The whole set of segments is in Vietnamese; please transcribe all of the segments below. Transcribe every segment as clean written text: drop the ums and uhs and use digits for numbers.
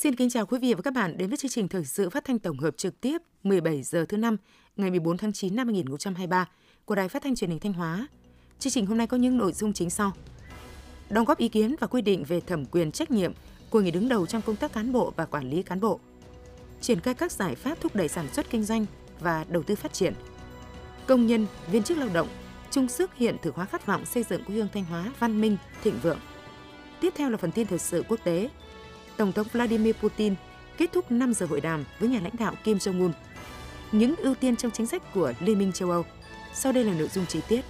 Xin kính chào quý vị và các bạn đến với chương trình thời sự phát thanh tổng hợp trực tiếp 17 giờ thứ năm ngày 14 tháng 9 năm 2023 của Đài Phát thanh Truyền hình Thanh Hóa. Chương trình hôm nay có những nội dung chính sau: đóng góp ý kiến và quy định về thẩm quyền trách nhiệm của người đứng đầu trong công tác cán bộ và quản lý cán bộ, triển khai các giải pháp thúc đẩy sản xuất kinh doanh và đầu tư phát triển, công nhân, viên chức lao động chung sức hiện thực hóa khát vọng xây dựng quê hương Thanh Hóa văn minh, thịnh vượng. Tiếp theo là phần tin thời sự quốc tế. Tổng thống Vladimir Putin kết thúc 5 giờ hội đàm với nhà lãnh đạo Kim Jong Un. Những ưu tiên trong chính sách của Liên minh châu Âu. Sau đây là nội dung chi tiết.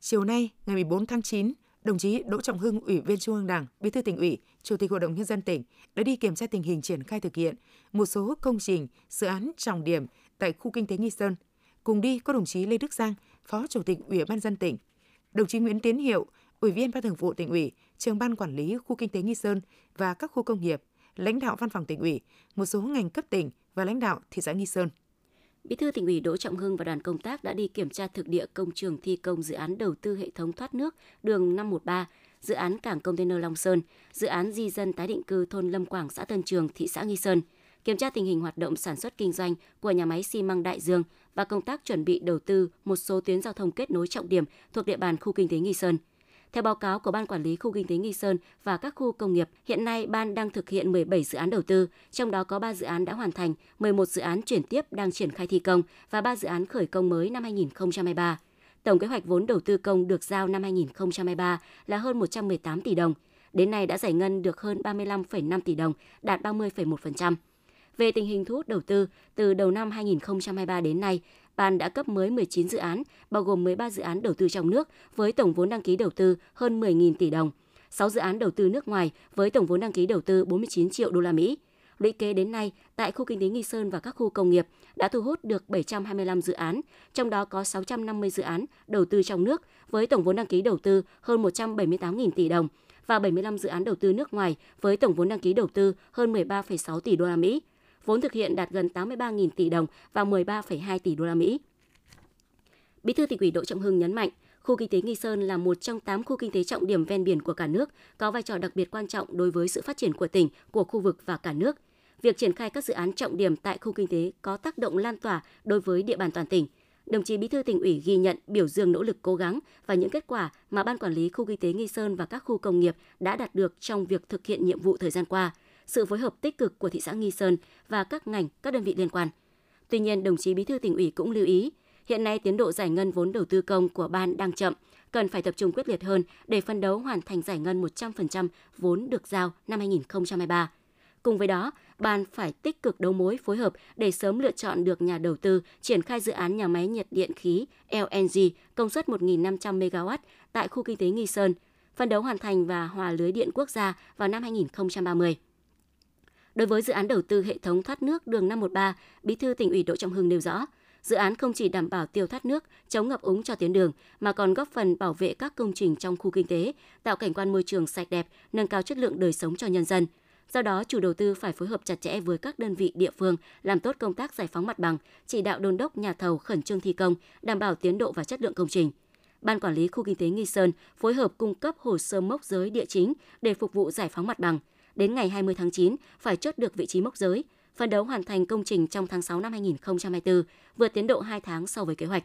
Chiều nay, ngày 14 tháng 9, đồng chí Đỗ Trọng Hưng, Ủy viên Trung ương Đảng, Bí thư Tỉnh ủy, Chủ tịch Hội đồng Nhân dân tỉnh đã đi kiểm tra tình hình triển khai thực hiện một số công trình, dự án trọng điểm tại khu kinh tế Nghi Sơn. Cùng đi có đồng chí Lê Đức Giang, Phó Chủ tịch Ủy ban nhân dân tỉnh, đồng chí Nguyễn Tiến Hiệu, Ủy viên Ban Thường vụ Tỉnh ủy, Trưởng ban Quản lý khu kinh tế Nghi Sơn và các khu công nghiệp, lãnh đạo Văn phòng Tỉnh ủy, một số ngành cấp tỉnh và lãnh đạo thị xã Nghi Sơn. Bí thư Tỉnh ủy Đỗ Trọng Hưng và đoàn công tác đã đi kiểm tra thực địa công trường thi công dự án đầu tư hệ thống thoát nước đường 513, dự án cảng container Long Sơn, dự án di dân tái định cư thôn Lâm Quảng, xã Tân Trường, thị xã Nghi Sơn, kiểm tra tình hình hoạt động sản xuất kinh doanh của nhà máy xi măng Đại Dương và công tác chuẩn bị đầu tư một số tuyến giao thông kết nối trọng điểm thuộc địa bàn khu kinh tế Nghi Sơn. Theo báo cáo của Ban Quản lý khu kinh tế Nghi Sơn và các khu công nghiệp, hiện nay Ban đang thực hiện 17 dự án đầu tư, trong đó có 3 dự án đã hoàn thành, 11 dự án chuyển tiếp đang triển khai thi công và 3 dự án khởi công mới năm 2023. Tổng kế hoạch vốn đầu tư công được giao năm 2023 là hơn 118 tỷ đồng. Đến nay đã giải ngân được hơn 35,5 tỷ đồng, đạt 30,1%. Về tình hình thu hút đầu tư, từ đầu năm 2023 đến nay, Ban đã cấp mới 19 dự án, bao gồm 13 dự án đầu tư trong nước với tổng vốn đăng ký đầu tư hơn 10.000 tỷ đồng, 6 dự án đầu tư nước ngoài với tổng vốn đăng ký đầu tư 49 triệu đô la Mỹ. Lũy kế đến nay, tại khu kinh tế Nghi Sơn và các khu công nghiệp đã thu hút được 725 dự án, trong đó có 650 dự án đầu tư trong nước với tổng vốn đăng ký đầu tư hơn 178.000 tỷ đồng và 75 dự án đầu tư nước ngoài với tổng vốn đăng ký đầu tư hơn 13,6 tỷ đô la Mỹ. Vốn thực hiện đạt gần 83.000 tỷ đồng và 13,2 tỷ đô la Mỹ. Bí thư Tỉnh ủy Đỗ Trọng Hưng nhấn mạnh, khu kinh tế Nghi Sơn là một trong 8 khu kinh tế trọng điểm ven biển của cả nước, có vai trò đặc biệt quan trọng đối với sự phát triển của tỉnh, của khu vực và cả nước. Việc triển khai các dự án trọng điểm tại khu kinh tế có tác động lan tỏa đối với địa bàn toàn tỉnh. Đồng chí Bí thư Tỉnh ủy ghi nhận, biểu dương nỗ lực, cố gắng và những kết quả mà Ban Quản lý khu kinh tế Nghi Sơn và các khu công nghiệp đã đạt được trong việc thực hiện nhiệm vụ thời gian qua. Sự phối hợp tích cực của thị xã Nghi Sơn và các ngành, các đơn vị liên quan. Tuy nhiên, đồng chí Bí thư Tỉnh ủy cũng lưu ý, hiện nay tiến độ giải ngân vốn đầu tư công của Ban đang chậm, cần phải tập trung quyết liệt hơn để phấn đấu hoàn thành giải ngân 100% vốn được giao năm 2023. Cùng với đó, Ban phải tích cực đấu mối phối hợp để sớm lựa chọn được nhà đầu tư triển khai dự án nhà máy nhiệt điện khí LNG công suất 1.500 MW tại khu kinh tế Nghi Sơn, phấn đấu hoàn thành và hòa lưới điện quốc gia vào năm 2030. Đối với dự án đầu tư hệ thống thoát nước đường 513, Bí thư Tỉnh ủy Đỗ Trọng Hưng nêu rõ, dự án không chỉ đảm bảo tiêu thoát nước, chống ngập úng cho tuyến đường mà còn góp phần bảo vệ các công trình trong khu kinh tế, tạo cảnh quan môi trường sạch đẹp, nâng cao chất lượng đời sống cho nhân dân. Do đó, chủ đầu tư phải phối hợp chặt chẽ với các đơn vị địa phương, làm tốt công tác giải phóng mặt bằng, chỉ đạo đôn đốc nhà thầu khẩn trương thi công, đảm bảo tiến độ và chất lượng công trình. Ban Quản lý khu kinh tế Nghi Sơn phối hợp cung cấp hồ sơ mốc giới địa chính để phục vụ giải phóng mặt bằng. Đến ngày 20 tháng 9 phải chốt được vị trí mốc giới, phấn đấu hoàn thành công trình trong tháng 6 năm 2024, vượt tiến độ 2 tháng so với kế hoạch.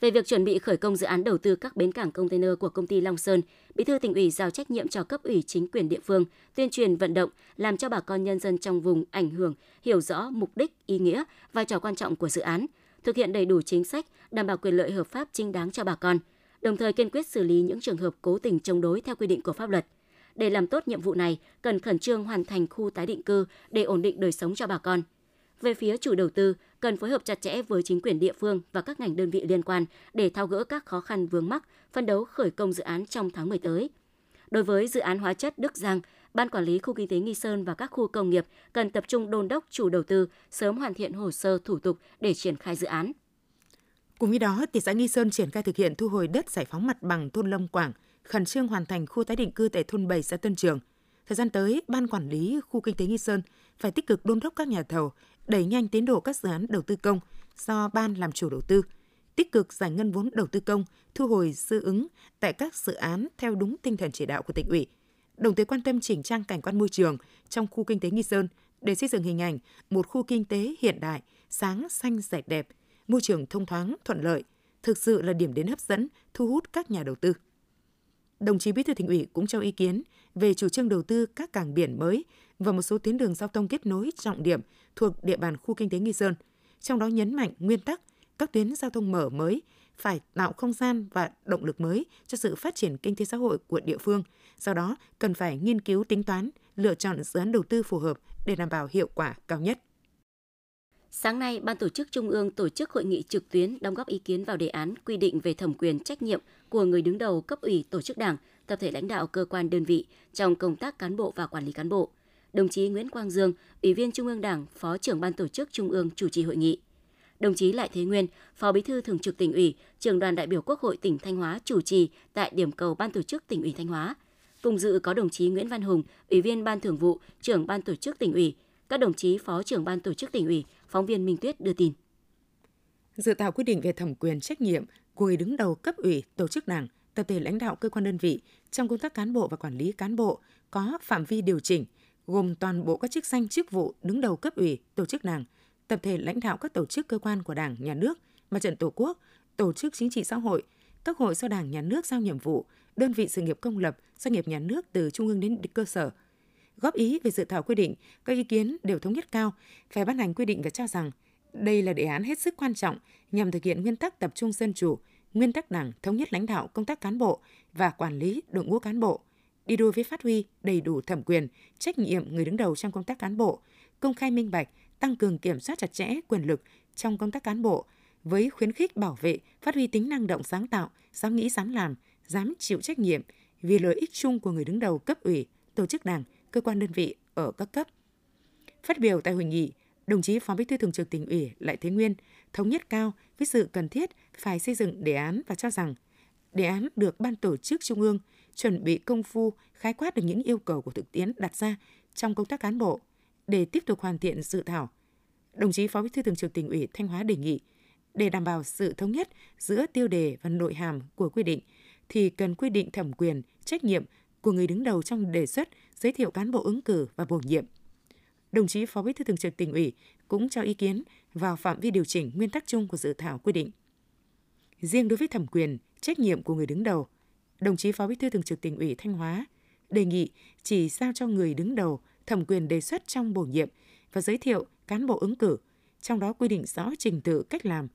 Về việc chuẩn bị khởi công dự án đầu tư các bến cảng container của công ty Long Sơn, Bí thư Tỉnh ủy giao trách nhiệm cho cấp ủy chính quyền địa phương, tuyên truyền vận động, làm cho bà con nhân dân trong vùng ảnh hưởng, hiểu rõ mục đích, ý nghĩa, vai trò quan trọng của dự án, thực hiện đầy đủ chính sách, đảm bảo quyền lợi hợp pháp chính đáng cho bà con, đồng thời kiên quyết xử lý những trường hợp cố tình chống đối theo quy định của pháp luật. Để làm tốt nhiệm vụ này, cần khẩn trương hoàn thành khu tái định cư để ổn định đời sống cho bà con. Về phía chủ đầu tư, cần phối hợp chặt chẽ với chính quyền địa phương và các ngành đơn vị liên quan để tháo gỡ các khó khăn vướng mắc, phấn đấu khởi công dự án trong tháng 10 tới. Đối với dự án hóa chất Đức Giang, Ban Quản lý khu kinh tế Nghi Sơn và các khu công nghiệp cần tập trung đôn đốc chủ đầu tư sớm hoàn thiện hồ sơ thủ tục để triển khai dự án. Cùng với đó, thị xã Nghi Sơn triển khai thực hiện thu hồi đất giải phóng mặt bằng thôn Lâm Quảng, khẩn trương hoàn thành khu tái định cư tại thôn 7 xã Tân Trường. Thời gian tới, Ban Quản lý khu kinh tế Nghi Sơn phải tích cực đôn đốc các nhà thầu, đẩy nhanh tiến độ các dự án đầu tư công do Ban làm chủ đầu tư, tích cực giải ngân vốn đầu tư công, thu hồi dư ứng tại các dự án theo đúng tinh thần chỉ đạo của Tỉnh ủy. Đồng thời quan tâm chỉnh trang cảnh quan môi trường trong khu kinh tế Nghi Sơn để xây dựng hình ảnh một khu kinh tế hiện đại, sáng xanh sạch đẹp, môi trường thông thoáng thuận lợi, thực sự là điểm đến hấp dẫn, thu hút các nhà đầu tư. Đồng chí Bí thư Tỉnh ủy cũng cho ý kiến về chủ trương đầu tư các cảng biển mới và một số tuyến đường giao thông kết nối trọng điểm thuộc địa bàn khu kinh tế Nghi Sơn. Trong đó nhấn mạnh nguyên tắc các tuyến giao thông mở mới phải tạo không gian và động lực mới cho sự phát triển kinh tế xã hội của địa phương. Do đó, cần phải nghiên cứu tính toán, lựa chọn dự án đầu tư phù hợp để đảm bảo hiệu quả cao nhất. Sáng nay, Ban Tổ chức Trung ương tổ chức hội nghị trực tuyến đóng góp ý kiến vào đề án quy định về thẩm quyền trách nhiệm của người đứng đầu cấp ủy, tổ chức đảng, tập thể lãnh đạo cơ quan đơn vị trong công tác cán bộ và quản lý cán bộ. Đồng chí Nguyễn Quang Dương, Ủy viên Trung ương Đảng, Phó trưởng Ban Tổ chức Trung ương chủ trì hội nghị. Đồng chí Lại Thế Nguyên, Phó Bí thư Thường trực Tỉnh ủy, Trưởng đoàn đại biểu Quốc hội tỉnh Thanh Hóa chủ trì tại điểm cầu Ban Tổ chức Tỉnh ủy Thanh Hóa. Cùng dự có đồng chí Nguyễn Văn Hùng, Ủy viên Ban Thường vụ, Trưởng Ban Tổ chức Tỉnh ủy, các đồng chí Phó trưởng Ban Tổ chức Tỉnh ủy. Phóng viên Minh Tuyết đưa tin. Dự thảo quy định về thẩm quyền trách nhiệm của người đứng đầu cấp ủy, tổ chức đảng, tập thể lãnh đạo cơ quan đơn vị trong công tác cán bộ và quản lý cán bộ có phạm vi điều chỉnh gồm toàn bộ các chức danh chức vụ đứng đầu cấp ủy, tổ chức đảng, tập thể lãnh đạo các tổ chức cơ quan của Đảng, Nhà nước, Mặt trận Tổ quốc, tổ chức chính trị xã hội, các hội do Đảng, Nhà nước giao nhiệm vụ, đơn vị sự nghiệp công lập, doanh nghiệp nhà nước từ trung ương đến cơ sở. Góp ý về dự thảo quy định, các ý kiến đều thống nhất cao phải ban hành quy định và cho rằng đây là đề án hết sức quan trọng nhằm thực hiện nguyên tắc tập trung dân chủ, nguyên tắc Đảng thống nhất lãnh đạo công tác cán bộ và quản lý đội ngũ cán bộ, đi đôi với phát huy đầy đủ thẩm quyền, trách nhiệm người đứng đầu trong công tác cán bộ, công khai minh bạch, tăng cường kiểm soát chặt chẽ quyền lực trong công tác cán bộ với khuyến khích bảo vệ, phát huy tính năng động sáng tạo, dám nghĩ dám làm, dám chịu trách nhiệm vì lợi ích chung của người đứng đầu cấp ủy, tổ chức Đảng, cơ quan đơn vị ở các cấp. Phát biểu tại hội nghị, đồng chí Phó Bí thư Thường trực Tỉnh ủy Lại Thế Nguyên thống nhất cao với sự cần thiết phải xây dựng đề án và cho rằng đề án được Ban Tổ chức Trung ương chuẩn bị công phu, khái quát được những yêu cầu của thực tiễn đặt ra trong công tác cán bộ để tiếp tục hoàn thiện dự thảo. Đồng chí Phó Bí thư Thường trực Tỉnh ủy Thanh Hóa đề nghị để đảm bảo sự thống nhất giữa tiêu đề và nội hàm của quy định thì cần quy định thẩm quyền, trách nhiệm của người đứng đầu trong đề xuất, giới thiệu cán bộ ứng cử và bổ nhiệm. Đồng chí Phó Bí thư Thường trực Tỉnh ủy cũng cho ý kiến vào phạm vi điều chỉnh nguyên tắc chung của dự thảo quy định. Riêng đối với thẩm quyền, trách nhiệm của người đứng đầu, đồng chí Phó Bí thư Thường trực Tỉnh ủy Thanh Hóa đề nghị chỉ giao cho người đứng đầu thẩm quyền đề xuất trong bổ nhiệm và giới thiệu cán bộ ứng cử, trong đó quy định rõ trình tự cách làm.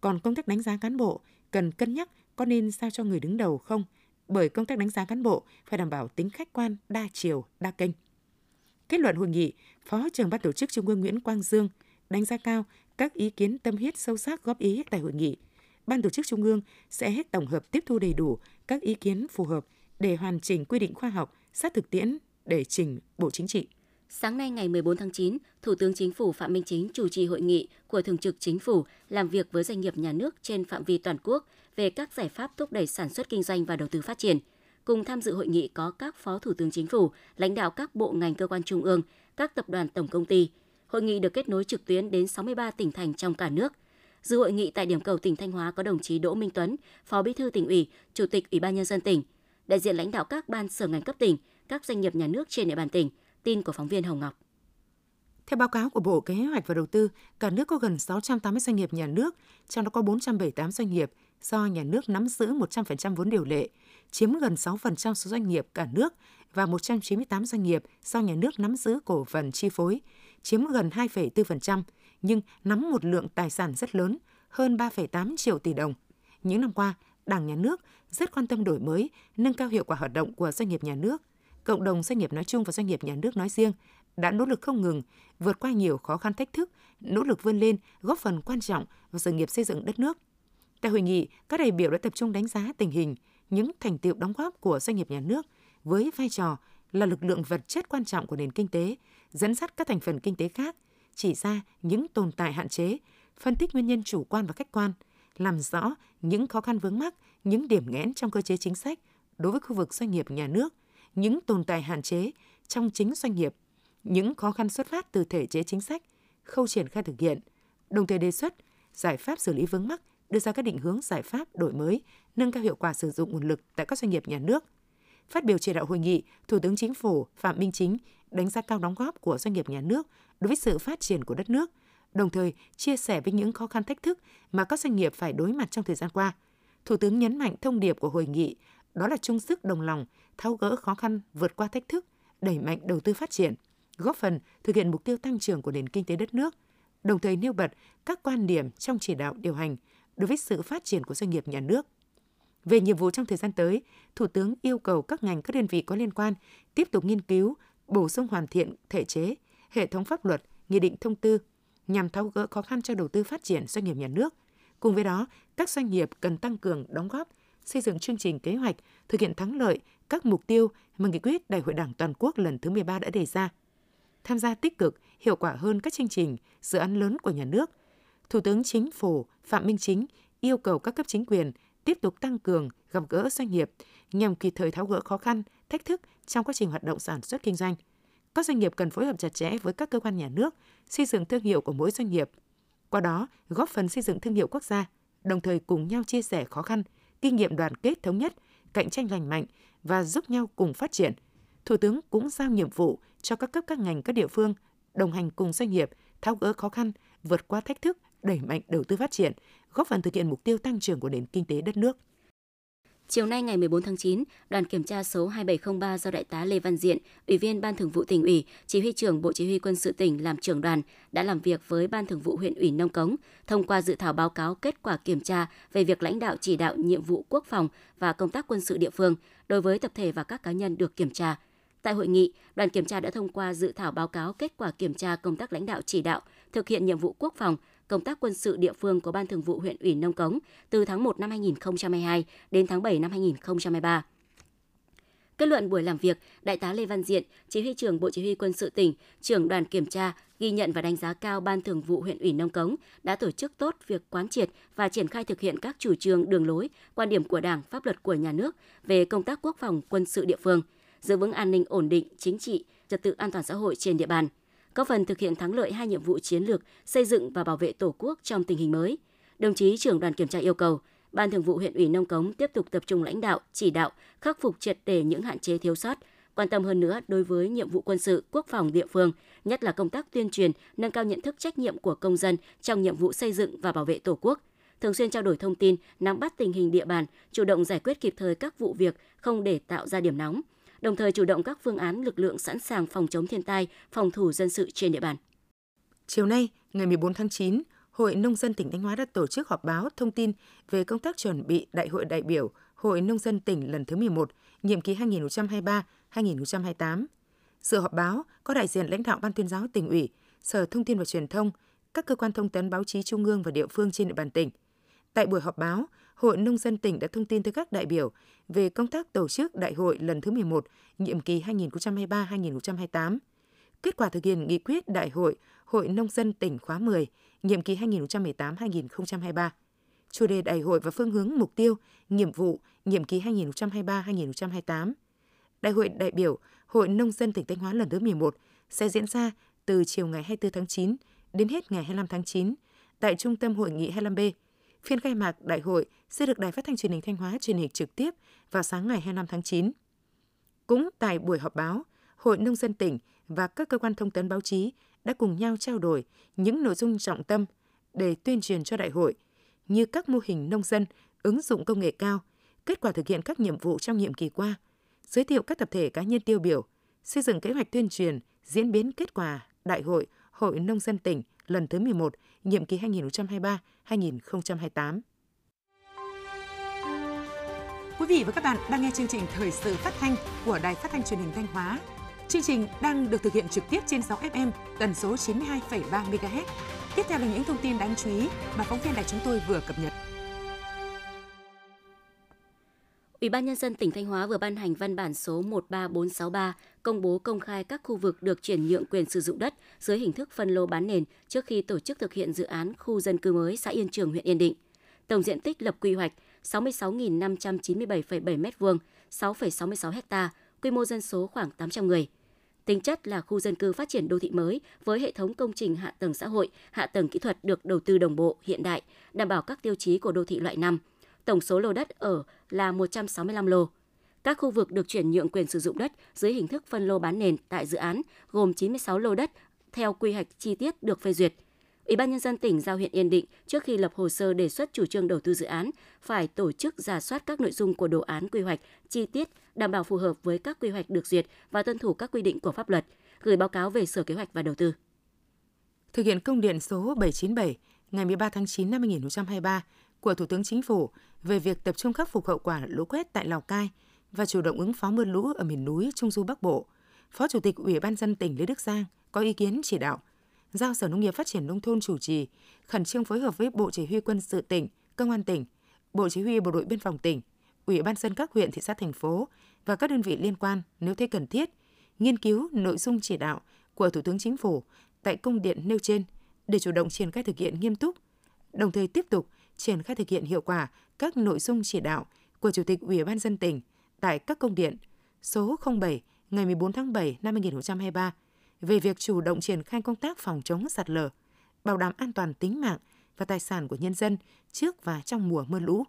Còn công tác đánh giá cán bộ cần cân nhắc có nên giao cho người đứng đầu không, bởi công tác đánh giá cán bộ phải đảm bảo tính khách quan, đa chiều, đa kênh. Kết luận hội nghị, Phó trưởng Ban Tổ chức Trung ương Nguyễn Quang Dương đánh giá cao các ý kiến tâm huyết sâu sắc góp ý tại hội nghị. Ban Tổ chức Trung ương sẽ tổng hợp tiếp thu đầy đủ các ý kiến phù hợp để hoàn chỉnh quy định khoa học, sát thực tiễn để trình Bộ Chính trị. Sáng nay ngày 14 tháng 9, Thủ tướng Chính phủ Phạm Minh Chính chủ trì hội nghị của Thường trực Chính phủ làm việc với doanh nghiệp nhà nước trên phạm vi toàn quốc về các giải pháp thúc đẩy sản xuất kinh doanh và đầu tư phát triển. Cùng tham dự hội nghị có các Phó Thủ tướng Chính phủ, lãnh đạo các bộ ngành cơ quan trung ương, các tập đoàn tổng công ty. Hội nghị được kết nối trực tuyến đến 63 tỉnh thành trong cả nước. Dự hội nghị tại điểm cầu tỉnh Thanh Hóa có đồng chí Đỗ Minh Tuấn, Phó Bí thư Tỉnh ủy, Chủ tịch Ủy ban Nhân dân tỉnh, đại diện lãnh đạo các ban sở ngành cấp tỉnh, các doanh nghiệp nhà nước trên địa bàn tỉnh. Tin của phóng viên Hồng Ngọc. Theo báo cáo của Bộ Kế hoạch và Đầu tư, cả nước có gần 680 doanh nghiệp nhà nước, trong đó có 478 doanh nghiệp do nhà nước nắm giữ 100% vốn điều lệ, chiếm gần 6% số doanh nghiệp cả nước và 198 doanh nghiệp do nhà nước nắm giữ cổ phần chi phối, chiếm gần 2,4%, nhưng nắm một lượng tài sản rất lớn, hơn 3,8 triệu tỷ đồng. Những năm qua, Đảng Nhà nước rất quan tâm đổi mới, nâng cao hiệu quả hoạt động của doanh nghiệp nhà nước. Cộng đồng doanh nghiệp nói chung và doanh nghiệp nhà nước nói riêng đã nỗ lực không ngừng, vượt qua nhiều khó khăn thách thức, nỗ lực vươn lên, góp phần quan trọng vào sự nghiệp xây dựng đất nước. Tại hội nghị, các đại biểu đã tập trung đánh giá tình hình, những thành tựu đóng góp của doanh nghiệp nhà nước với vai trò là lực lượng vật chất quan trọng của nền kinh tế, dẫn dắt các thành phần kinh tế khác, chỉ ra những tồn tại hạn chế, phân tích nguyên nhân chủ quan và khách quan, làm rõ những khó khăn vướng mắc, những điểm nghẽn trong cơ chế chính sách đối với khu vực doanh nghiệp nhà nước, những tồn tại hạn chế trong chính doanh nghiệp, những khó khăn xuất phát từ thể chế chính sách, khâu triển khai thực hiện, đồng thời đề xuất giải pháp xử lý vướng mắc đưa ra các định hướng giải pháp đổi mới, nâng cao hiệu quả sử dụng nguồn lực tại các doanh nghiệp nhà nước. Phát biểu chỉ đạo hội nghị, Thủ tướng Chính phủ Phạm Minh Chính đánh giá cao đóng góp của doanh nghiệp nhà nước đối với sự phát triển của đất nước, đồng thời chia sẻ với những khó khăn thách thức mà các doanh nghiệp phải đối mặt trong thời gian qua. Thủ tướng nhấn mạnh thông điệp của hội nghị đó là chung sức đồng lòng, tháo gỡ khó khăn, vượt qua thách thức, đẩy mạnh đầu tư phát triển, góp phần thực hiện mục tiêu tăng trưởng của nền kinh tế đất nước, đồng thời nêu bật các quan điểm trong chỉ đạo điều hành đối với sự phát triển của doanh nghiệp nhà nước. Về nhiệm vụ trong thời gian tới, Thủ tướng yêu cầu các ngành, các đơn vị có liên quan tiếp tục nghiên cứu, bổ sung hoàn thiện thể chế, hệ thống pháp luật, nghị định thông tư nhằm tháo gỡ khó khăn cho đầu tư phát triển doanh nghiệp nhà nước. Cùng với đó, các doanh nghiệp cần tăng cường đóng góp, xây dựng chương trình kế hoạch, thực hiện thắng lợi các mục tiêu mà nghị quyết Đại hội Đảng toàn quốc lần thứ 13 đã đề ra. Tham gia tích cực, hiệu quả hơn các chương trình, dự án lớn của nhà nước. Thủ tướng Chính phủ Phạm Minh Chính yêu cầu các cấp chính quyền tiếp tục tăng cường gặp gỡ doanh nghiệp nhằm kịp thời tháo gỡ khó khăn, thách thức trong quá trình hoạt động sản xuất kinh doanh. Các doanh nghiệp cần phối hợp chặt chẽ với các cơ quan nhà nước, xây dựng thương hiệu của mỗi doanh nghiệp. Qua đó, góp phần xây dựng thương hiệu quốc gia, đồng thời cùng nhau chia sẻ khó khăn, kinh nghiệm đoàn kết thống nhất, cạnh tranh lành mạnh và giúp nhau cùng phát triển. Thủ tướng cũng giao nhiệm vụ cho các cấp, các ngành, các địa phương đồng hành cùng doanh nghiệp, tháo gỡ khó khăn, vượt qua thách thức, đẩy mạnh đầu tư phát triển, góp phần thực hiện mục tiêu tăng trưởng của nền kinh tế đất nước. Chiều nay ngày 14 tháng 9, đoàn kiểm tra số 2703 do Đại tá Lê Văn Diện, Ủy viên Ban Thường vụ Tỉnh ủy, Chỉ huy trưởng Bộ Chỉ huy Quân sự tỉnh làm trưởng đoàn, đã làm việc với Ban Thường vụ huyện ủy Nông Cống thông qua dự thảo báo cáo kết quả kiểm tra về việc lãnh đạo chỉ đạo nhiệm vụ quốc phòng và công tác quân sự địa phương đối với tập thể và các cá nhân được kiểm tra. Tại hội nghị, đoàn kiểm tra đã thông qua dự thảo báo cáo kết quả kiểm tra công tác lãnh đạo chỉ đạo thực hiện nhiệm vụ quốc phòng, công tác quân sự địa phương của Ban Thường vụ huyện ủy Nông Cống từ tháng 1 năm 2022 đến tháng 7 năm 2023. Kết luận buổi làm việc, Đại tá Lê Văn Diện, Chỉ huy trưởng Bộ Chỉ huy Quân sự tỉnh, trưởng đoàn kiểm tra, ghi nhận và đánh giá cao Ban Thường vụ huyện ủy Nông Cống đã tổ chức tốt việc quán triệt và triển khai thực hiện các chủ trương đường lối, quan điểm của Đảng, pháp luật của nhà nước về công tác quốc phòng, quân sự địa phương, giữ vững an ninh ổn định, chính trị, trật tự an toàn xã hội trên địa bàn, góp phần thực hiện thắng lợi hai nhiệm vụ chiến lược xây dựng và bảo vệ Tổ quốc trong tình hình mới. Đồng chí trưởng đoàn kiểm tra yêu cầu Ban Thường vụ huyện ủy Nông Cống tiếp tục tập trung lãnh đạo, chỉ đạo, khắc phục triệt để những hạn chế thiếu sót, quan tâm hơn nữa đối với nhiệm vụ quân sự, quốc phòng địa phương, nhất là công tác tuyên truyền, nâng cao nhận thức trách nhiệm của công dân trong nhiệm vụ xây dựng và bảo vệ Tổ quốc, thường xuyên trao đổi thông tin, nắm bắt tình hình địa bàn, chủ động giải quyết kịp thời các vụ việc, không để tạo ra điểm nóng, đồng thời chủ động các phương án lực lượng sẵn sàng phòng chống thiên tai, phòng thủ dân sự trên địa bàn. Chiều nay, ngày 14 tháng 9, Hội Nông dân tỉnh Thanh Hóa đã tổ chức họp báo thông tin về công tác chuẩn bị Đại hội đại biểu Hội Nông dân tỉnh lần thứ 11, nhiệm kỳ 2023-2028. Sự họp báo có đại diện lãnh đạo Ban Tuyên giáo Tỉnh ủy, Sở Thông tin và Truyền thông, các cơ quan thông tấn báo chí trung ương và địa phương trên địa bàn tỉnh. Tại buổi họp báo, Hội Nông dân tỉnh đã thông tin tới các đại biểu về công tác tổ chức Đại hội lần thứ 11, nhiệm kỳ 2023-2028, kết quả thực hiện nghị quyết Đại hội Hội Nông dân tỉnh khóa 10, nhiệm kỳ 2018-2023, chủ đề Đại hội và phương hướng mục tiêu, nhiệm vụ, nhiệm kỳ 2023-2028. Đại hội đại biểu Hội Nông dân tỉnh Thanh Hóa lần thứ 11 sẽ diễn ra từ chiều ngày 24 tháng 9 đến hết ngày 25 tháng 9 tại Trung tâm Hội nghị 25B. Phiên khai mạc đại hội sẽ được Đài Phát thanh Truyền hình Thanh Hóa truyền hình trực tiếp vào sáng ngày 25 tháng 9. Cũng tại buổi họp báo, Hội Nông dân tỉnh và các cơ quan thông tấn báo chí đã cùng nhau trao đổi những nội dung trọng tâm để tuyên truyền cho đại hội, như các mô hình nông dân, ứng dụng công nghệ cao, kết quả thực hiện các nhiệm vụ trong nhiệm kỳ qua, giới thiệu các tập thể cá nhân tiêu biểu, xây dựng kế hoạch tuyên truyền, diễn biến kết quả đại hội Hội Nông dân tỉnh lần thứ 11, nhiệm kỳ 2023-2028. Quý vị và các bạn đang nghe chương trình Thời sự phát thanh của Đài Phát thanh Truyền hình Thanh Hóa. Chương trình đang được thực hiện trực tiếp trên 6 FM, tần số 92,3 MHz. Tiếp theo là những thông tin đáng chú ý mà phóng viên đài chúng tôi vừa cập nhật. Ủy ban Nhân dân tỉnh Thanh Hóa vừa ban hành văn bản số 13463 công bố công khai các khu vực được chuyển nhượng quyền sử dụng đất dưới hình thức phân lô bán nền trước khi tổ chức thực hiện dự án khu dân cư mới xã Yên Trường, huyện Yên Định. Tổng diện tích lập quy hoạch 66.597,7 m2, 6,66 ha, quy mô dân số khoảng 800 người. Tính chất là khu dân cư phát triển đô thị mới với hệ thống công trình hạ tầng xã hội, hạ tầng kỹ thuật được đầu tư đồng bộ, hiện đại, đảm bảo các tiêu chí của đô thị loại 5. Tổng số lô đất ở là 165 lô. Các khu vực được chuyển nhượng quyền sử dụng đất dưới hình thức phân lô bán nền tại dự án gồm 96 lô đất theo quy hoạch chi tiết được phê duyệt. Ủy ban Nhân dân tỉnh giao huyện Yên Định trước khi lập hồ sơ đề xuất chủ trương đầu tư dự án phải tổ chức rà soát các nội dung của đồ án quy hoạch chi tiết đảm bảo phù hợp với các quy hoạch được duyệt và tuân thủ các quy định của pháp luật, gửi báo cáo về Sở Kế hoạch và Đầu tư. Thực hiện công điện số 797 ngày 13 tháng 9 năm 2023 của Thủ tướng Chính phủ về việc tập trung khắc phục hậu quả lũ quét tại Lào Cai và chủ động ứng phó mưa lũ ở miền núi Trung du Bắc Bộ, Phó Chủ tịch Ủy ban Nhân dân tỉnh Lê Đức Giang có ý kiến chỉ đạo giao Sở Nông nghiệp Phát triển Nông thôn chủ trì, khẩn trương phối hợp với Bộ Chỉ huy Quân sự tỉnh, Công an tỉnh, Bộ Chỉ huy Bộ đội Biên phòng tỉnh, Ủy ban nhân dân các huyện, thị xã, thành phố và các đơn vị liên quan nếu thấy cần thiết, nghiên cứu nội dung chỉ đạo của Thủ tướng Chính phủ tại công điện nêu trên để chủ động triển khai thực hiện nghiêm túc, đồng thời tiếp tục triển khai thực hiện hiệu quả các nội dung chỉ đạo của Chủ tịch Ủy ban nhân dân tỉnh tại các công điện số 07 ngày 14 tháng 7 năm 2023 về việc chủ động triển khai công tác phòng chống sạt lở, bảo đảm an toàn tính mạng và tài sản của nhân dân trước và trong mùa mưa lũ.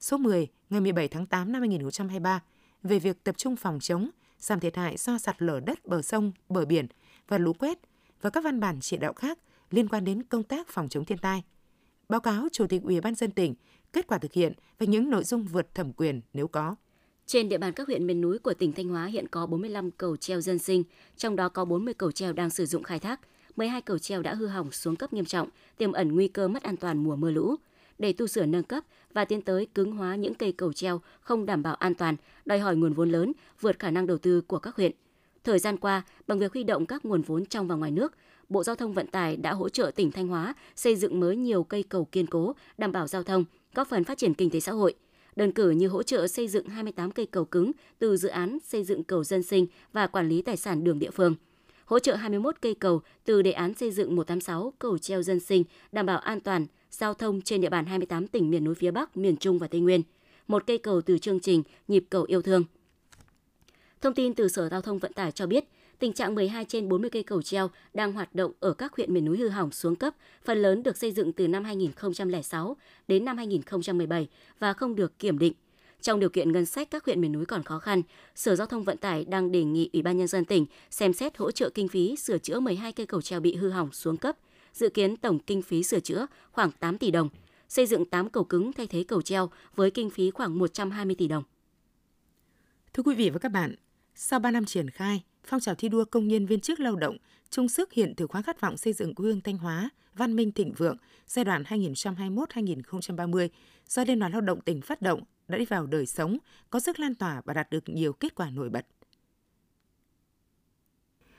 Số 10 ngày 17 tháng 8 năm 2023 về việc tập trung phòng chống, giảm thiệt hại do sạt lở đất bờ sông, bờ biển và lũ quét và các văn bản chỉ đạo khác liên quan đến công tác phòng chống thiên tai. Báo cáo Chủ tịch Ủy ban nhân dân tỉnh kết quả thực hiện và những nội dung vượt thẩm quyền nếu có. Trên địa bàn các huyện miền núi của tỉnh Thanh Hóa hiện có 45 cầu treo dân sinh, trong đó có 40 cầu treo đang sử dụng khai thác, 12 cầu treo đã hư hỏng xuống cấp nghiêm trọng, tiềm ẩn nguy cơ mất an toàn mùa mưa lũ. Để tu sửa nâng cấp và tiến tới cứng hóa những cây cầu treo không đảm bảo an toàn, đòi hỏi nguồn vốn lớn, vượt khả năng đầu tư của các huyện. Thời gian qua, bằng việc huy động các nguồn vốn trong và ngoài nước, Bộ Giao thông Vận tải đã hỗ trợ tỉnh Thanh Hóa xây dựng mới nhiều cây cầu kiên cố, đảm bảo giao thông, góp phần phát triển kinh tế xã hội. Đơn cử như hỗ trợ xây dựng 28 cây cầu cứng từ dự án xây dựng cầu dân sinh và quản lý tài sản đường địa phương, hỗ trợ 21 cây cầu từ đề án xây dựng 186 cầu treo dân sinh đảm bảo an toàn giao thông trên địa bàn 28 tỉnh miền núi phía Bắc, miền Trung và Tây Nguyên, một cây cầu từ chương trình Nhịp cầu yêu thương. Thông tin từ Sở Giao thông Vận tải cho biết, tình trạng 12 trên 40 cây cầu treo đang hoạt động ở các huyện miền núi hư hỏng xuống cấp, phần lớn được xây dựng từ năm 2006 đến năm 2017 và không được kiểm định. Trong điều kiện ngân sách các huyện miền núi còn khó khăn, Sở Giao thông Vận tải đang đề nghị Ủy ban Nhân dân tỉnh xem xét hỗ trợ kinh phí sửa chữa 12 cây cầu treo bị hư hỏng xuống cấp, dự kiến tổng kinh phí sửa chữa khoảng 8 tỷ đồng, xây dựng 8 cầu cứng thay thế cầu treo với kinh phí khoảng 120 tỷ đồng. Thưa quý vị và các bạn, sau 3 năm triển khai, phong trào thi đua công nhân viên chức lao động chung sức hiện thực hóa khát vọng xây dựng quê hương Thanh Hóa văn minh thịnh vượng giai đoạn 2021-2030 do Liên đoàn Lao động tỉnh phát động đã đi vào đời sống, có sức lan tỏa và đạt được nhiều kết quả nổi bật.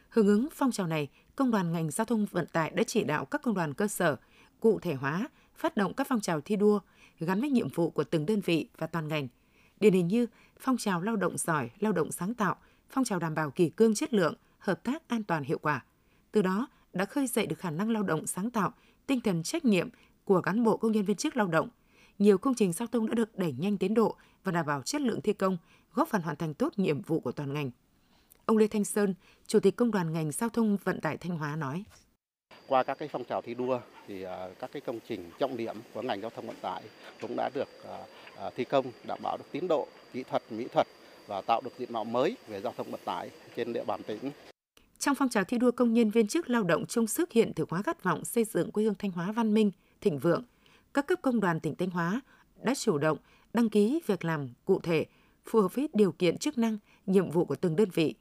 Hưởng ứng phong trào này, Công đoàn ngành Giao thông Vận tải đã chỉ đạo các công đoàn cơ sở cụ thể hóa, phát động các phong trào thi đua gắn với nhiệm vụ của từng đơn vị và toàn ngành. Điển hình như phong trào lao động giỏi, lao động sáng tạo, phong trào đảm bảo kỷ cương chất lượng, hợp tác an toàn hiệu quả. Từ đó đã khơi dậy được khả năng lao động sáng tạo, tinh thần trách nhiệm của cán bộ công nhân viên chức lao động. Nhiều công trình giao thông đã được đẩy nhanh tiến độ và đảm bảo chất lượng thi công, góp phần hoàn thành tốt nhiệm vụ của toàn ngành. Ông Lê Thanh Sơn, Chủ tịch Công đoàn ngành Giao thông Vận tải Thanh Hóa nói: qua các phong trào thi đua thì các công trình trọng điểm của ngành giao thông vận tải cũng đã được thi công, đảm bảo được tiến độ, kỹ thuật, mỹ thuật và tạo được diện mạo mới về giao thông vận tải trên địa bàn tỉnh. Trong phong trào thi đua công nhân viên chức lao động chung sức hiện thực hóa khát vọng xây dựng quê hương Thanh Hóa văn minh, thịnh vượng, các cấp công đoàn tỉnh Thanh Hóa đã chủ động đăng ký việc làm cụ thể phù hợp với điều kiện, chức năng, nhiệm vụ của từng đơn vị.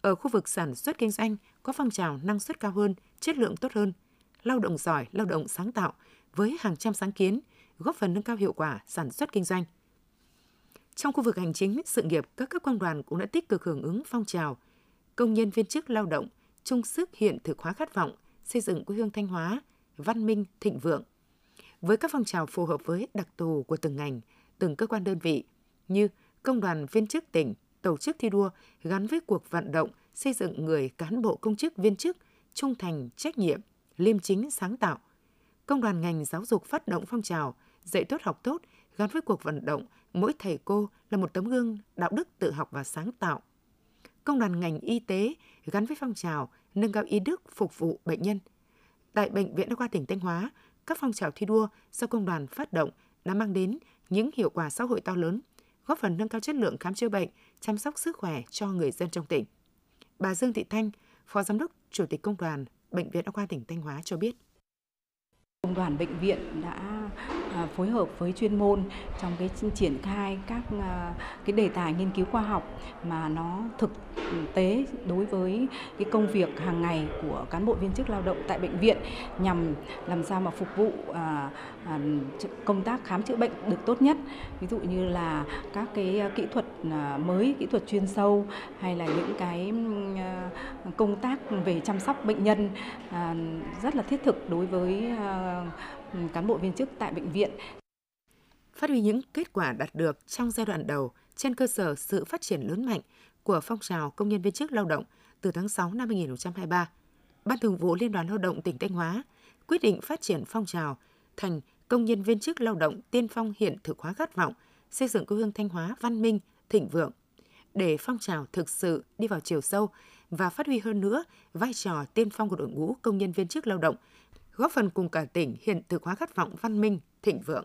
Ở khu vực sản xuất kinh doanh có phong trào năng suất cao hơn, chất lượng tốt hơn, lao động giỏi, lao động sáng tạo với hàng trăm sáng kiến góp phần nâng cao hiệu quả sản xuất kinh doanh. Trong khu vực hành chính, sự nghiệp, các cấp công đoàn cũng đã tích cực hưởng ứng phong trào công nhân viên chức lao động chung sức hiện thực hóa khát vọng xây dựng quê hương Thanh Hóa văn minh thịnh vượng với các phong trào phù hợp với đặc thù của từng ngành, từng cơ quan đơn vị như công đoàn viên chức tỉnh tổ chức thi đua gắn với cuộc vận động xây dựng người cán bộ công chức viên chức trung thành, trách nhiệm, liêm chính, sáng tạo. Công đoàn ngành giáo dục phát động phong trào dạy tốt học tốt gắn với cuộc vận động mỗi thầy cô là một tấm gương đạo đức tự học và sáng tạo. công đoàn ngành y tế gắn với phong trào nâng cao ý đức phục vụ bệnh nhân. Tại Bệnh viện Đa khoa tỉnh Thanh Hóa, các phong trào thi đua do công đoàn phát động đã mang đến những hiệu quả xã hội to lớn, góp phần nâng cao chất lượng khám chữa bệnh, chăm sóc sức khỏe cho người dân trong tỉnh. Bà Dương Thị Thanh, Phó Giám đốc Chủ tịch Công đoàn Bệnh viện Đa khoa tỉnh Thanh Hóa cho biết. Công đoàn bệnh viện đã phối hợp với chuyên môn trong cái triển khai các cái đề tài nghiên cứu khoa học mà nó thực tế đối với cái công việc hàng ngày của cán bộ viên chức lao động tại bệnh viện, nhằm làm sao mà phục vụ công tác khám chữa bệnh được tốt nhất. Ví dụ như là các cái kỹ thuật mới, kỹ thuật chuyên sâu, hay là những cái công tác về chăm sóc bệnh nhân rất là thiết thực đối với cán bộ viên chức tại bệnh viện. Phát huy những kết quả đạt được trong giai đoạn đầu trên cơ sở sự phát triển lớn mạnh của phong trào công nhân viên chức lao động từ tháng 6 năm 2023, Ban Thường vụ Liên đoàn Lao động tỉnh Thanh Hóa quyết định phát triển phong trào thành công nhân viên chức lao động tiên phong hiện thực hóa khát vọng xây dựng quê hương Thanh Hóa văn minh, thịnh vượng. Để phong trào thực sự đi vào chiều sâu và phát huy hơn nữa vai trò tiên phong của đội ngũ công nhân viên chức lao động, góp phần cùng cả tỉnh hiện thực hóa khát vọng văn minh, thịnh vượng.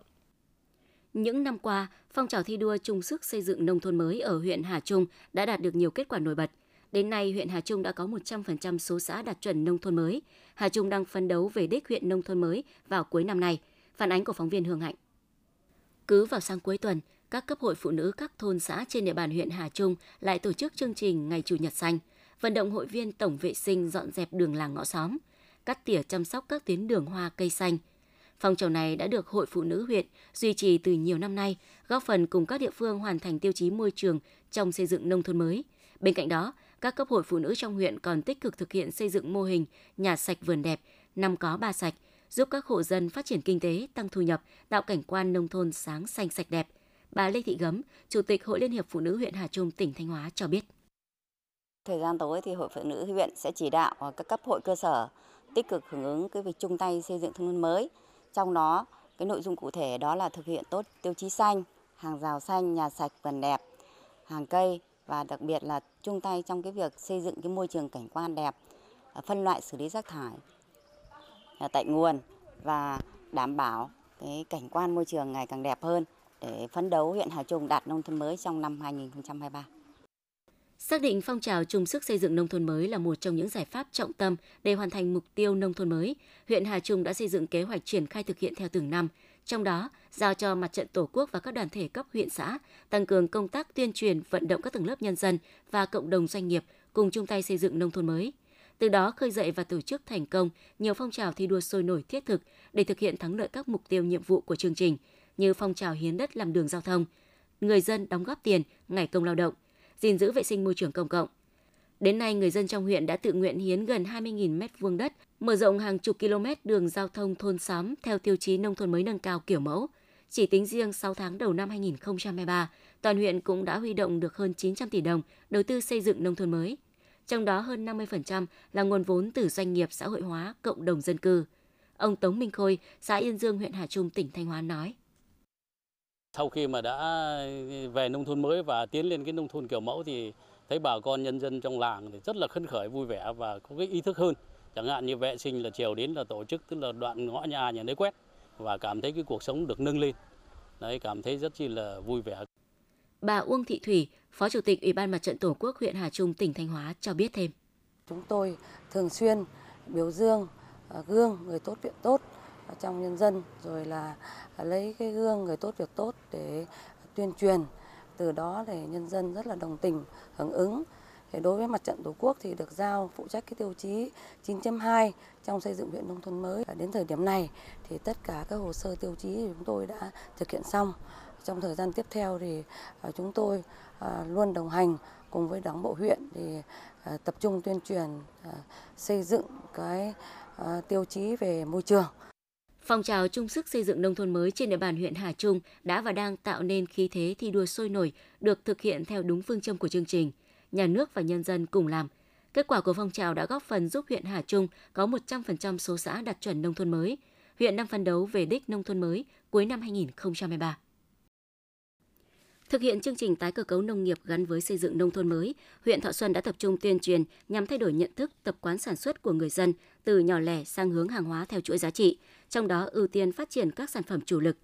Những năm qua, phong trào thi đua chung sức xây dựng nông thôn mới ở huyện Hà Trung đã đạt được nhiều kết quả nổi bật. Đến nay, huyện Hà Trung đã có 100% số xã đạt chuẩn nông thôn mới. Hà Trung đang phấn đấu về đích huyện nông thôn mới vào cuối năm nay. Phản ánh của phóng viên Hương Hạnh. Cứ vào sáng cuối tuần, các cấp hội phụ nữ các thôn xã trên địa bàn huyện Hà Trung lại tổ chức chương trình Ngày Chủ nhật xanh, vận động hội viên tổng vệ sinh dọn dẹp đường làng ngõ xóm, cắt tỉa chăm sóc các tuyến đường hoa cây xanh. Phong trào này đã được Hội Phụ nữ huyện duy trì từ nhiều năm nay, góp phần cùng các địa phương hoàn thành tiêu chí môi trường trong xây dựng nông thôn mới. Bên cạnh đó, các cấp hội phụ nữ trong huyện còn tích cực thực hiện xây dựng mô hình nhà sạch vườn đẹp, 5 có 3 sạch, giúp các hộ dân phát triển kinh tế, tăng thu nhập, tạo cảnh quan nông thôn sáng xanh sạch đẹp. Bà Lê Thị Gấm, Chủ tịch Hội Liên hiệp Phụ nữ huyện Hà Trung, tỉnh Thanh Hóa cho biết. Thời gian tới thì Hội Phụ nữ huyện sẽ chỉ đạo các cấp hội cơ sở tích cực hưởng ứng cái việc chung tay xây dựng nông thôn mới. Trong đó, cái nội dung cụ thể đó là thực hiện tốt tiêu chí xanh, hàng rào xanh, nhà sạch vườn đẹp, hàng cây, và đặc biệt là chung tay trong cái việc xây dựng cái môi trường cảnh quan đẹp, phân loại xử lý rác thải tại nguồn và đảm bảo cái cảnh quan môi trường ngày càng đẹp hơn để phấn đấu huyện Hà Trung đạt nông thôn mới trong năm 2023. Xác định phong trào chung sức xây dựng nông thôn mới là một trong những giải pháp trọng tâm để hoàn thành mục tiêu nông thôn mới, huyện Hà Trung đã xây dựng kế hoạch triển khai thực hiện theo từng năm. Trong đó, giao cho Mặt trận Tổ quốc và các đoàn thể cấp huyện xã tăng cường công tác tuyên truyền, vận động các tầng lớp nhân dân và cộng đồng doanh nghiệp cùng chung tay xây dựng nông thôn mới. Từ đó khơi dậy và tổ chức thành công nhiều phong trào thi đua sôi nổi thiết thực để thực hiện thắng lợi các mục tiêu nhiệm vụ của chương trình như phong trào hiến đất làm đường giao thông, người dân đóng góp tiền, ngày công lao động, gìn giữ vệ sinh môi trường công cộng. Đến nay, người dân trong huyện đã tự nguyện hiến gần 20.000 m2 đất, mở rộng hàng chục km đường giao thông thôn xóm theo tiêu chí nông thôn mới nâng cao kiểu mẫu. Chỉ tính riêng 6 tháng đầu năm 2023, toàn huyện cũng đã huy động được hơn 900 tỷ đồng đầu tư xây dựng nông thôn mới. Trong đó hơn 50% là nguồn vốn từ doanh nghiệp, xã hội hóa, cộng đồng dân cư. Ông Tống Minh Khôi, xã Yên Dương, huyện Hà Trung, tỉnh Thanh Hóa nói. Sau khi mà đã về nông thôn mới và tiến lên cái nông thôn kiểu mẫu thì thấy bà con nhân dân trong làng thì rất là phấn khởi, vui vẻ và có cái ý thức hơn. Chẳng hạn như vệ sinh là chiều đến là tổ chức, tức là đoạn ngõ nhà đấy quét, và cảm thấy cái cuộc sống được nâng lên. Đấy, cảm thấy rất chi là vui vẻ. Bà Uông Thị Thủy, Phó Chủ tịch Ủy ban Mặt trận Tổ quốc huyện Hà Trung, tỉnh Thanh Hóa cho biết thêm. Chúng tôi thường xuyên biểu dương gương người tốt việc tốt trong nhân dân, rồi là lấy cái gương người tốt việc tốt để tuyên truyền, từ đó để nhân dân rất là đồng tình hưởng ứng. Thì đối với Mặt trận Tổ quốc thì được giao phụ trách cái tiêu chí 9.2 trong xây dựng huyện nông thôn mới. Và đến thời điểm này thì tất cả các hồ sơ tiêu chí thì chúng tôi đã thực hiện xong. Trong thời gian tiếp theo thì chúng tôi luôn đồng hành cùng với Đảng bộ huyện để tập trung tuyên truyền xây dựng cái tiêu chí về môi trường. Phong trào chung sức xây dựng nông thôn mới trên địa bàn huyện Hà Trung đã và đang tạo nên khí thế thi đua sôi nổi, được thực hiện theo đúng phương châm của chương trình, nhà nước và nhân dân cùng làm. Kết quả của phong trào đã góp phần giúp huyện Hà Trung có 100% số xã đạt chuẩn nông thôn mới. Huyện đang phấn đấu về đích nông thôn mới cuối năm 2023. Thực hiện chương trình tái cơ cấu nông nghiệp gắn với xây dựng nông thôn mới, huyện Thọ Xuân đã tập trung tuyên truyền nhằm thay đổi nhận thức, tập quán sản xuất của người dân từ nhỏ lẻ sang hướng hàng hóa theo chuỗi giá trị, trong đó ưu tiên phát triển các sản phẩm chủ lực.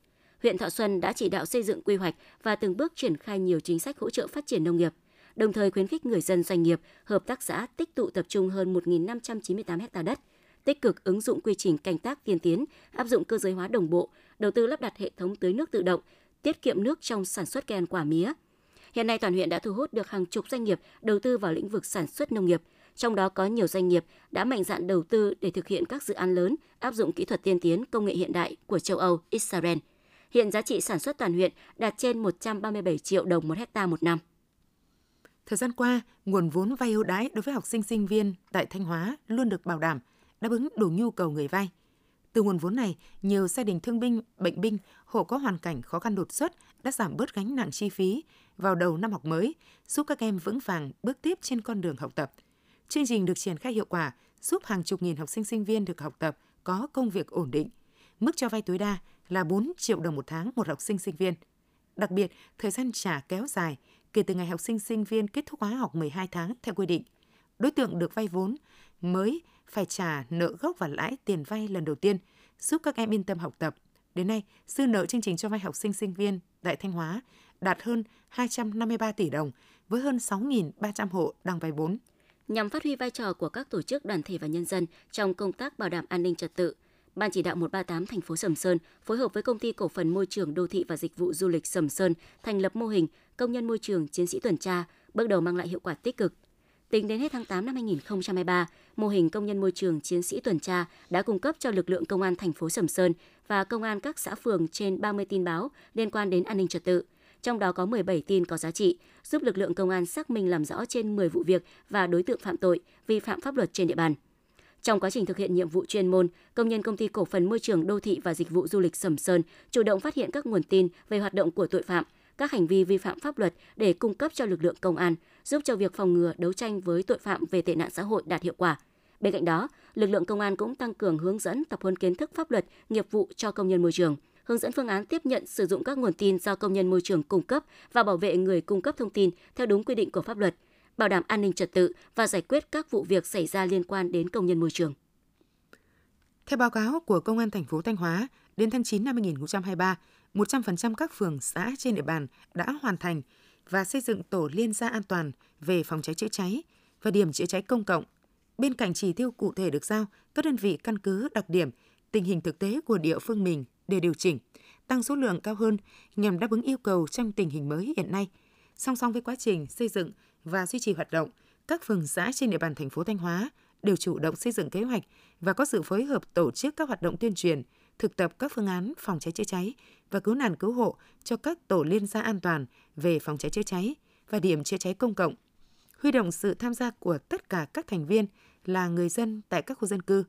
Huyện Thọ Xuân đã chỉ đạo xây dựng quy hoạch và từng bước triển khai nhiều chính sách hỗ trợ phát triển nông nghiệp, đồng thời khuyến khích người dân, doanh nghiệp, hợp tác xã tích tụ tập trung hơn 1.598 ha đất, tích cực ứng dụng quy trình canh tác tiên tiến, áp dụng cơ giới hóa đồng bộ, đầu tư lắp đặt hệ thống tưới nước tự động, tiết kiệm nước trong sản xuất cây ăn quả mía. Hiện nay toàn huyện đã thu hút được hàng chục doanh nghiệp đầu tư vào lĩnh vực sản xuất nông nghiệp, trong đó có nhiều doanh nghiệp đã mạnh dạn đầu tư để thực hiện các dự án lớn áp dụng kỹ thuật tiên tiến, công nghệ hiện đại của châu Âu, Israel. Hiện giá trị sản xuất toàn huyện đạt trên 137 triệu đồng một hectare một năm. Thời gian qua, nguồn vốn vay ưu đãi đối với học sinh sinh viên tại Thanh Hóa luôn được bảo đảm, đáp ứng đủ nhu cầu người vay. Từ nguồn vốn này, nhiều gia đình thương binh, bệnh binh, hộ có hoàn cảnh khó khăn đột xuất đã giảm bớt gánh nặng chi phí vào đầu năm học mới, giúp các em vững vàng bước tiếp trên con đường học tập. Chương trình được triển khai hiệu quả, giúp hàng chục nghìn học sinh sinh viên được học tập, có công việc ổn định. Mức cho vay tối đa là 4 triệu đồng một tháng một học sinh sinh viên. Đặc biệt, thời gian trả kéo dài kể từ ngày học sinh sinh viên kết thúc khóa học 12 tháng theo quy định. Đối tượng được vay vốn mới phải trả nợ gốc và lãi tiền vay lần đầu tiên, giúp các em yên tâm học tập. Đến nay, dư nợ chương trình cho vay học sinh sinh viên tại Thanh Hóa đạt hơn 253 tỷ đồng với hơn 6.300 hộ đang vay vốn. Nhằm phát huy vai trò của các tổ chức, đoàn thể và nhân dân trong công tác bảo đảm an ninh trật tự, Ban chỉ đạo 138 thành phố Sầm Sơn phối hợp với Công ty Cổ phần Môi trường Đô thị và Dịch vụ Du lịch Sầm Sơn thành lập mô hình công nhân môi trường chiến sĩ tuần tra, bước đầu mang lại hiệu quả tích cực. Tính đến hết tháng 8 năm 2023, mô hình công nhân môi trường chiến sĩ tuần tra đã cung cấp cho lực lượng công an thành phố Sầm Sơn và công an các xã phường trên 30 tin báo liên quan đến an ninh trật tự. Trong đó có 17 tin có giá trị, giúp lực lượng công an xác minh làm rõ trên 10 vụ việc và đối tượng phạm tội, vi phạm pháp luật trên địa bàn. Trong quá trình thực hiện nhiệm vụ chuyên môn, công nhân Công ty Cổ phần Môi trường Đô thị và Dịch vụ Du lịch Sầm Sơn chủ động phát hiện các nguồn tin về hoạt động của tội phạm, các hành vi vi phạm pháp luật để cung cấp cho lực lượng công an, giúp cho việc phòng ngừa đấu tranh với tội phạm về tệ nạn xã hội đạt hiệu quả. Bên cạnh đó, lực lượng công an cũng tăng cường hướng dẫn, tập huấn kiến thức pháp luật, nghiệp vụ cho công nhân môi trường, hướng dẫn phương án tiếp nhận, sử dụng các nguồn tin do công nhân môi trường cung cấp và bảo vệ người cung cấp thông tin theo đúng quy định của pháp luật, bảo đảm an ninh trật tự và giải quyết các vụ việc xảy ra liên quan đến công nhân môi trường. Theo báo cáo của Công an thành phố Thanh Hóa, đến tháng 9 năm 2023, 100% các phường xã trên địa bàn đã hoàn thành và xây dựng tổ liên gia an toàn về phòng cháy chữa cháy và điểm chữa cháy công cộng. Bên cạnh chỉ tiêu cụ thể được giao, các đơn vị căn cứ đặc điểm, tình hình thực tế của địa phương mình để điều chỉnh, tăng số lượng cao hơn nhằm đáp ứng yêu cầu trong tình hình mới hiện nay. Song song với quá trình xây dựng và duy trì hoạt động, các phường xã trên địa bàn thành phố Thanh Hóa đều chủ động xây dựng kế hoạch và có sự phối hợp tổ chức các hoạt động tuyên truyền, thực tập các phương án phòng cháy chữa cháy và cứu nạn cứu hộ cho các tổ liên gia an toàn về phòng cháy chữa cháy và điểm chữa cháy công cộng. Huy động sự tham gia của tất cả các thành viên là người dân tại các khu dân cư.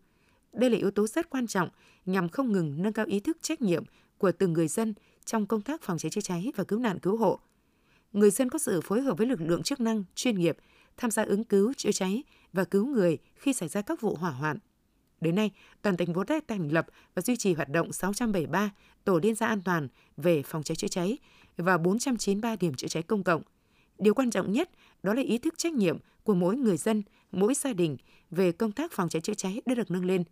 Đây là yếu tố rất quan trọng nhằm không ngừng nâng cao ý thức trách nhiệm của từng người dân trong công tác phòng cháy chữa cháy và cứu nạn cứu hộ. Người dân có sự phối hợp với lực lượng chức năng chuyên nghiệp tham gia ứng cứu, chữa cháy và cứu người khi xảy ra các vụ hỏa hoạn. Đến nay, toàn thành phố đã thành lập và duy trì hoạt động 673 tổ liên gia an toàn về phòng cháy chữa cháy và 493 điểm chữa cháy công cộng. Điều quan trọng nhất đó là ý thức trách nhiệm của mỗi người dân, mỗi gia đình về công tác phòng cháy chữa cháy đã được nâng lên.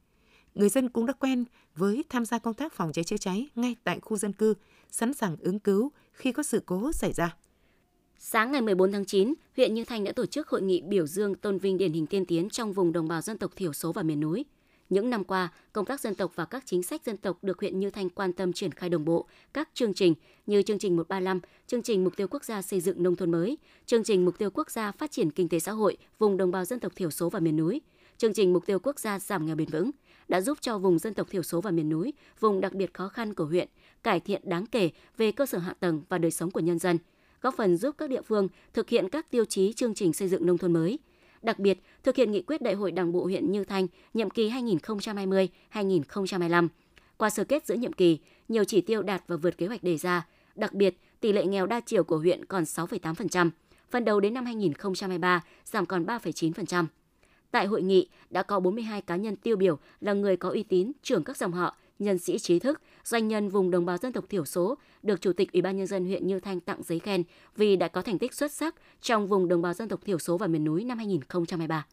Người dân cũng đã quen với tham gia công tác phòng cháy chữa cháy ngay tại khu dân cư, sẵn sàng ứng cứu khi có sự cố xảy ra. Sáng ngày 14 tháng 9, huyện Như Thanh đã tổ chức hội nghị biểu dương tôn vinh điển hình tiên tiến trong vùng đồng bào dân tộc thiểu số và miền núi. Những năm qua, công tác dân tộc và các chính sách dân tộc được huyện Như Thanh quan tâm triển khai đồng bộ, các chương trình như chương trình 135, chương trình Mục tiêu Quốc gia xây dựng nông thôn mới, chương trình Mục tiêu Quốc gia phát triển kinh tế xã hội vùng đồng bào dân tộc thiểu số và miền núi, chương trình Mục tiêu Quốc gia giảm nghèo bền vững đã giúp cho vùng dân tộc thiểu số và miền núi, vùng đặc biệt khó khăn của huyện cải thiện đáng kể về cơ sở hạ tầng và đời sống của nhân dân, góp phần giúp các địa phương thực hiện các tiêu chí chương trình xây dựng nông thôn mới. Đặc biệt, thực hiện nghị quyết Đại hội Đảng bộ huyện Như Thanh nhiệm kỳ 2020-2025. Qua sơ kết giữa nhiệm kỳ, nhiều chỉ tiêu đạt và vượt kế hoạch đề ra. Đặc biệt, tỷ lệ nghèo đa chiều của huyện còn 6,8%, phấn đấu đến năm 2023 giảm còn 3,9%. Tại hội nghị đã có 42 cá nhân tiêu biểu là người có uy tín, trưởng các dòng họ, nhân sĩ trí thức, doanh nhân vùng đồng bào dân tộc thiểu số được Chủ tịch Ủy ban Nhân dân huyện Như Thanh tặng giấy khen vì đã có thành tích xuất sắc trong vùng đồng bào dân tộc thiểu số và miền núi năm 2023.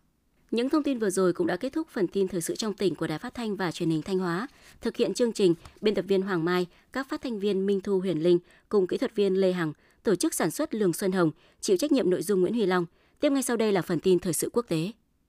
Những thông tin vừa rồi cũng đã kết thúc phần tin thời sự trong tỉnh của Đài Phát thanh và Truyền hình Thanh Hóa. Thực hiện chương trình, biên tập viên Hoàng Mai, các phát thanh viên Minh Thu, Huyền Linh cùng kỹ thuật viên Lê Hằng, tổ chức sản xuất Lường Xuân Hồng, chịu trách nhiệm nội dung Nguyễn Huy Long. Tiếp ngay sau đây là phần tin thời sự quốc tế.